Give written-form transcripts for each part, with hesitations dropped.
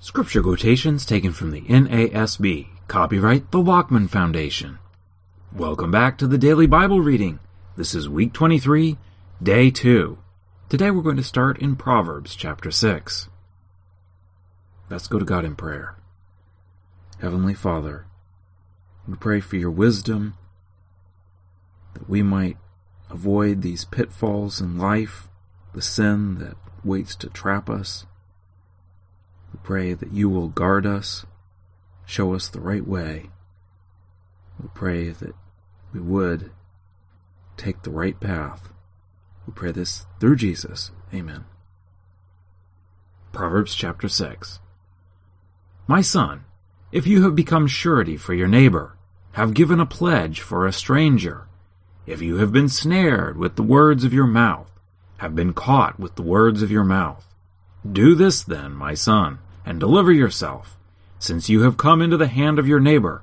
Scripture quotations taken from the NASB. Copyright the Lockman Foundation. Welcome back to the Daily Bible Reading. This is Week 23, Day 2. Today we're going to start in Proverbs chapter 6. Let's go to God in prayer. Heavenly Father, we pray for your wisdom, that we might avoid these pitfalls in life, the sin that waits to trap us. We pray that you will guard us, show us the right way. We pray that we would take the right path. We pray this through Jesus. Amen. Proverbs chapter 6. My son, if you have become surety for your neighbor, have given a pledge for a stranger, if you have been snared with the words of your mouth, have been caught with the words of your mouth, do this then, my son, and deliver yourself, since you have come into the hand of your neighbor.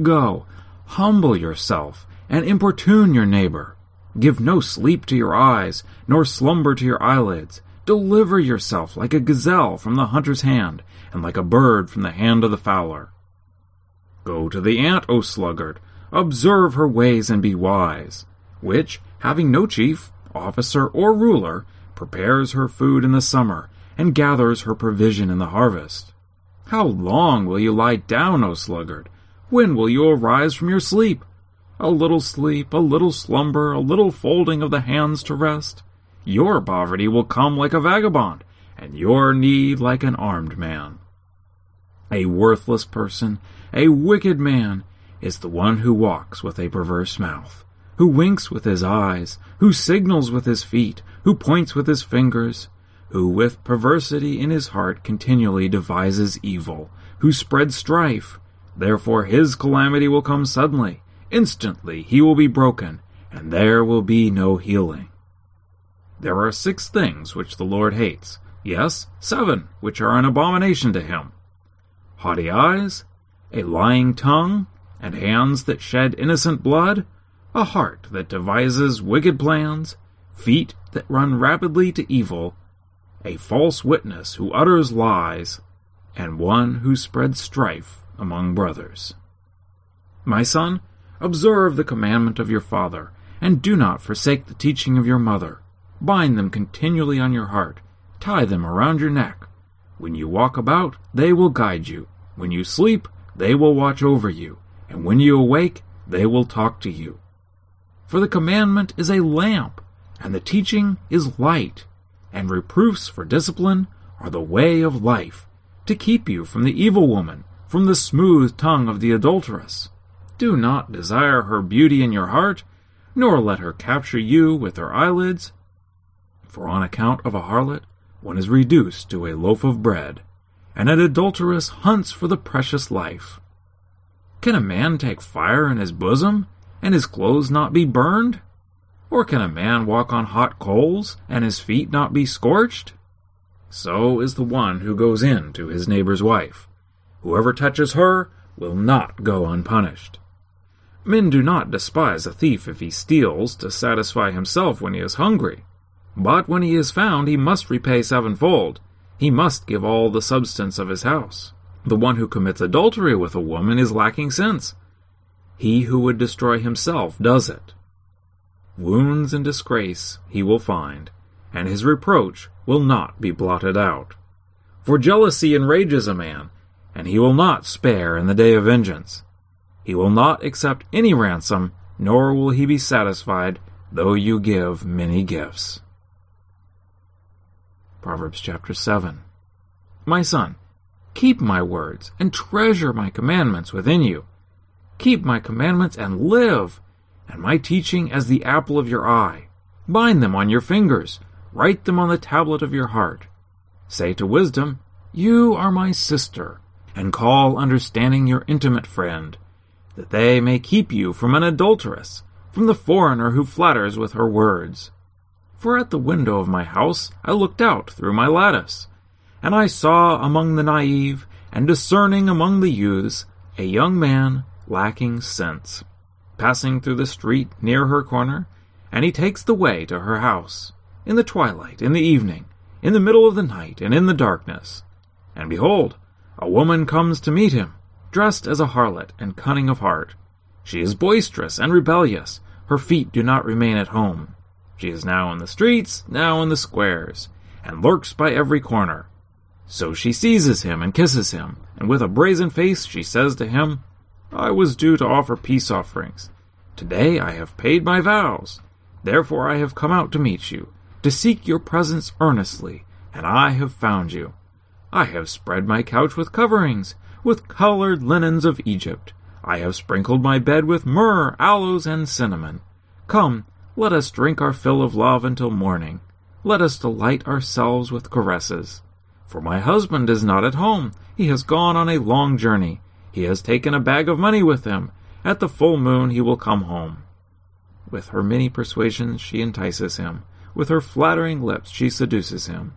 Go, humble yourself, and importune your neighbor. Give no sleep to your eyes, nor slumber to your eyelids. Deliver yourself like a gazelle from the hunter's hand, and like a bird from the hand of the fowler. Go to the ant, O sluggard, observe her ways and be wise, which, having no chief, officer, or ruler, prepares her food in the summer, and gathers her provision in the harvest. How long will you lie down, O sluggard? When will you arise from your sleep? A little sleep, a little slumber, a little folding of the hands to rest. Your poverty will come like a vagabond, and your need like an armed man. A worthless person, a wicked man, is the one who walks with a perverse mouth, who winks with his eyes, who signals with his feet, who points with his fingers, who with perversity in his heart continually devises evil, who spreads strife. Therefore his calamity will come suddenly. Instantly he will be broken, and there will be no healing. There are 6 things which the Lord hates, yes, 7 which are an abomination to him: haughty eyes, a lying tongue, and hands that shed innocent blood, a heart that devises wicked plans, feet that run rapidly to evil, a false witness who utters lies, and one who spreads strife among brothers. My son, observe the commandment of your father, and do not forsake the teaching of your mother. Bind them continually on your heart, tie them around your neck. When you walk about, they will guide you. When you sleep, they will watch over you. And when you awake, they will talk to you. For the commandment is a lamp, and the teaching is light, and reproofs for discipline are the way of life, to keep you from the evil woman, from the smooth tongue of the adulteress. Do not desire her beauty in your heart, nor let her capture you with her eyelids. For on account of a harlot, one is reduced to a loaf of bread, and an adulteress hunts for the precious life. Can a man take fire in his bosom, and his clothes not be burned? Or can a man walk on hot coals, and his feet not be scorched? So is the one who goes in to his neighbor's wife. Whoever touches her will not go unpunished. Men do not despise a thief if he steals to satisfy himself when he is hungry. But when he is found, he must repay 7fold. He must give all the substance of his house. The one who commits adultery with a woman is lacking sense. He who would destroy himself does it. Wounds and disgrace he will find, and his reproach will not be blotted out. For jealousy enrages a man, and he will not spare in the day of vengeance. He will not accept any ransom, nor will he be satisfied, though you give many gifts. Proverbs chapter 7. My son, keep my words, and treasure my commandments within you. Keep my commandments and live, and my teaching as the apple of your eye. Bind them on your fingers, write them on the tablet of your heart. Say to wisdom, you are my sister, and call understanding your intimate friend, that they may keep you from an adulteress, from the foreigner who flatters with her words. For at the window of my house I looked out through my lattice, and I saw among the naive, and discerning among the youths, a young man lacking sense, passing through the street near her corner, and he takes the way to her house, in the twilight, in the evening, in the middle of the night, and in the darkness. And behold, A woman comes to meet him, dressed as a harlot and cunning of heart. She is boisterous and rebellious. Her feet do not remain at home. She is now in the streets, now in the squares, and lurks by every corner. So she seizes him and kisses him, and with a brazen face she says to him, I was due to offer peace offerings. Today I have paid my vows. Therefore I have come out to meet you, to seek your presence earnestly, and I have found you. I have spread my couch with coverings, with colored linens of Egypt. I have sprinkled my bed with myrrh, aloes, and cinnamon. Come, let us drink our fill of love until morning. Let us delight ourselves with caresses. For my husband is not at home. He has gone on a long journey. He has taken a bag of money with him. At the full moon he will come home. With her many persuasions she entices him. With her flattering lips she seduces him.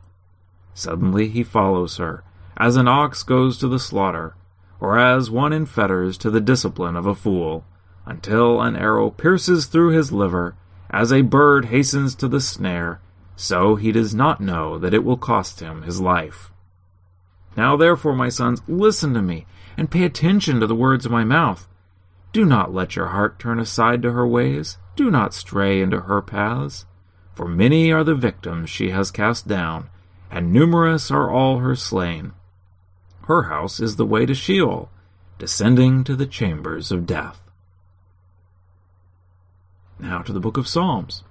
Suddenly he follows her, as an ox goes to the slaughter, or as one in fetters to the discipline of a fool, until an arrow pierces through his liver, as a bird hastens to the snare, so he does not know that it will cost him his life. Now therefore, my sons, listen to me, and pay attention to the words of my mouth. Do not let your heart turn aside to her ways, do not stray into her paths, for many are the victims she has cast down, and numerous are all her slain. Her house is the way to Sheol, descending to the chambers of death. Now to the book of Psalms.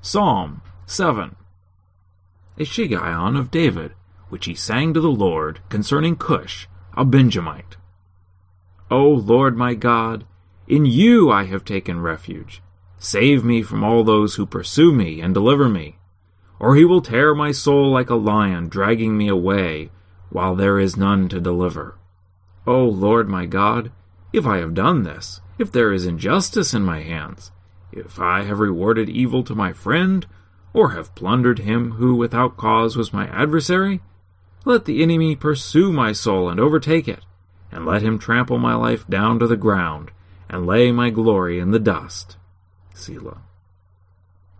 Psalm 7. A Shigion of David, which he sang to the Lord concerning Cush, a Benjamite. O Lord my God, in you I have taken refuge. Save me from all those who pursue me and deliver me, or he will tear my soul like a lion, dragging me away, while there is none to deliver. O Lord my God, if I have done this, if there is injustice in my hands, if I have rewarded evil to my friend, or have plundered him who without cause was my adversary, let the enemy pursue my soul and overtake it, and let him trample my life down to the ground, and lay my glory in the dust. Selah.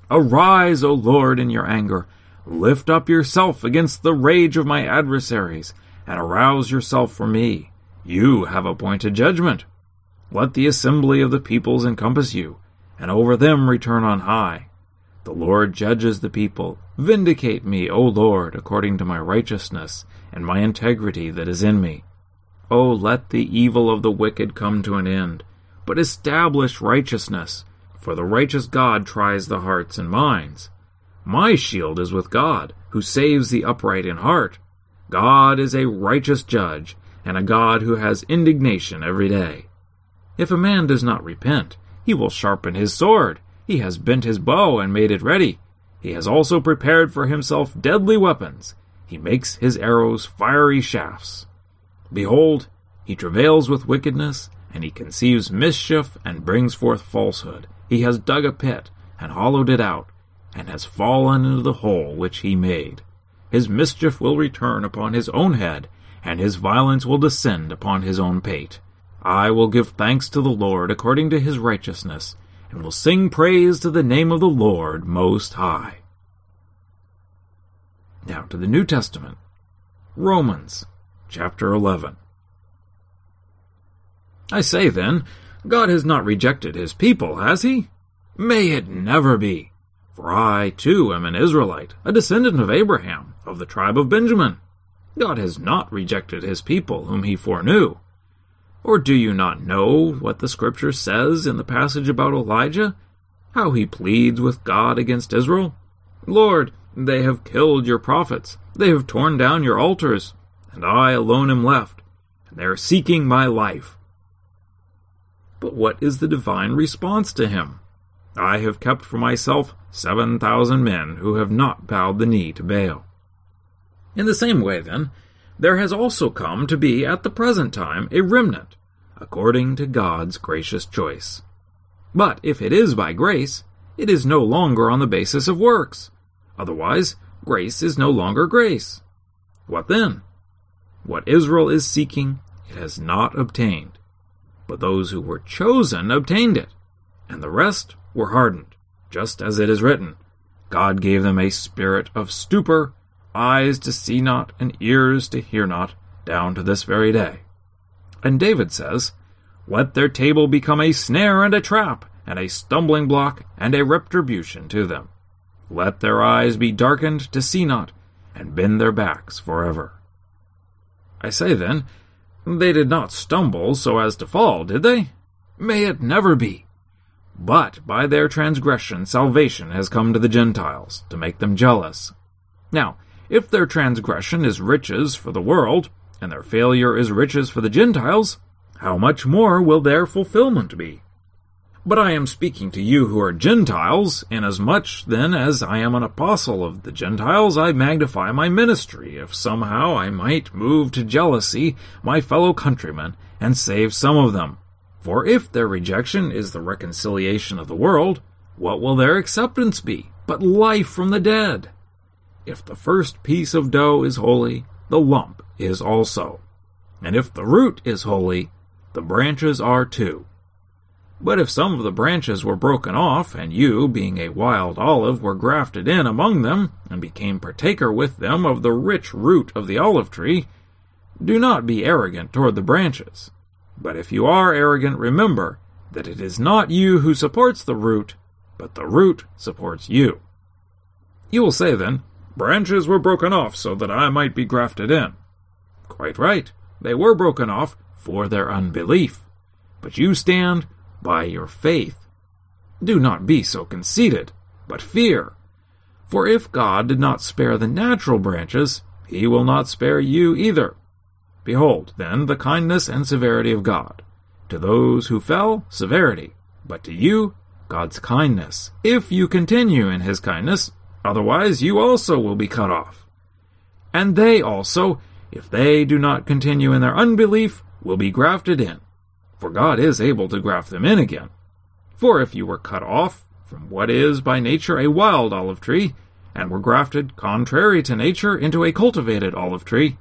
Arise, O Lord, in your anger, lift up yourself against the rage of my adversaries, and arouse yourself for me. You have appointed judgment. Let the assembly of the peoples encompass you, and over them return on high. The Lord judges the people. Vindicate me, O Lord, according to my righteousness, and my integrity that is in me. O let the evil of the wicked come to an end, but establish righteousness, for the righteous God tries the hearts and minds. My shield is with God, who saves the upright in heart. God is a righteous judge, and a God who has indignation every day. If a man does not repent, he will sharpen his sword. He has bent his bow and made it ready. He has also prepared for himself deadly weapons. He makes his arrows fiery shafts. Behold, he travails with wickedness, and he conceives mischief and brings forth falsehood. He has dug a pit and hollowed it out, and has fallen into the hole which he made. His mischief will return upon his own head, and his violence will descend upon his own pate. I will give thanks to the Lord according to his righteousness, and will sing praise to the name of the Lord Most High. Now to the New Testament. Romans, chapter 11. I say then, God has not rejected his people, has he? May it never be. For I, too, am an Israelite, a descendant of Abraham, of the tribe of Benjamin. God has not rejected his people, whom he foreknew. Or do you not know what the Scripture says in the passage about Elijah, how he pleads with God against Israel? Lord, they have killed your prophets, they have torn down your altars, and I alone am left, and they are seeking my life. But what is the divine response to him? I have kept for myself 7,000 men who have not bowed the knee to Baal. In the same way, then, there has also come to be at the present time a remnant, according to God's gracious choice. But if it is by grace, it is no longer on the basis of works. Otherwise, grace is no longer grace. What then? What Israel is seeking, it has not obtained. But those who were chosen obtained it, and the rest were hardened, just as it is written, God gave them a spirit of stupor, eyes to see not, and ears to hear not, down to this very day. And David says, "Let their table become a snare and a trap, and a stumbling block and a retribution to them. Let their eyes be darkened to see not, and bend their backs forever." I say then, they did not stumble so as to fall, did they? May it never be. But by their transgression salvation has come to the Gentiles, to make them jealous. Now, if their transgression is riches for the world, and their failure is riches for the Gentiles, how much more will their fulfillment be? But I am speaking to you who are Gentiles, inasmuch then as I am an apostle of the Gentiles, I magnify my ministry, if somehow I might move to jealousy my fellow countrymen, and save some of them. For if their rejection is the reconciliation of the world, what will their acceptance be but life from the dead? If the first piece of dough is holy, the lump is also. And if the root is holy, the branches are too. But if some of the branches were broken off, and you, being a wild olive, were grafted in among them, and became partaker with them of the rich root of the olive tree, do not be arrogant toward the branches. But if you are arrogant, remember that it is not you who supports the root, but the root supports you. You will say then, "Branches were broken off so that I might be grafted in." Quite right, they were broken off for their unbelief. But you stand by your faith. Do not be so conceited, but fear. For if God did not spare the natural branches, he will not spare you either. Behold, then, the kindness and severity of God. To those who fell, severity, but to you, God's kindness, if you continue in his kindness, otherwise you also will be cut off. And they also, if they do not continue in their unbelief, will be grafted in. For God is able to graft them in again. For if you were cut off from what is by nature a wild olive tree, and were grafted contrary to nature into a cultivated olive tree,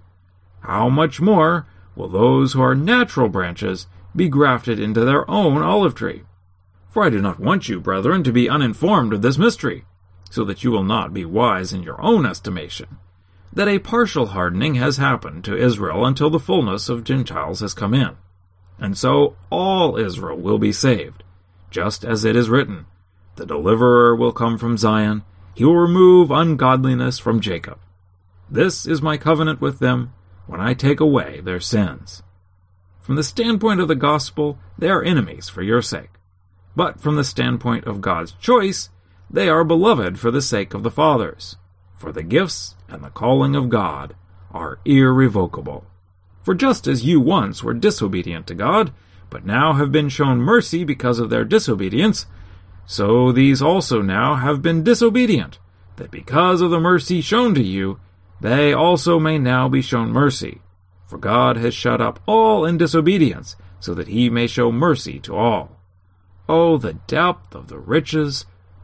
how much more will those who are natural branches be grafted into their own olive tree? For I do not want you, brethren, to be uninformed of this mystery, so that you will not be wise in your own estimation, that a partial hardening has happened to Israel until the fullness of Gentiles has come in. And so all Israel will be saved, just as it is written, "The deliverer will come from Zion, he will remove ungodliness from Jacob. This is my covenant with them, when I take away their sins." From the standpoint of the gospel, they are enemies for your sake. But from the standpoint of God's choice, they are beloved for the sake of the fathers. For the gifts and the calling of God are irrevocable. For just as you once were disobedient to God, but now have been shown mercy because of their disobedience, so these also now have been disobedient, that because of the mercy shown to you, they also may now be shown mercy. For God has shut up all in disobedience, so that he may show mercy to all. Oh, the depth of the riches,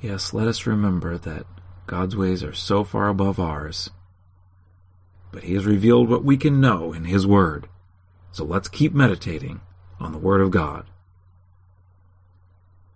Yes, let us remember that God's ways are so far above ours, but he has revealed what we can know in his word. So let's keep meditating on the word of God.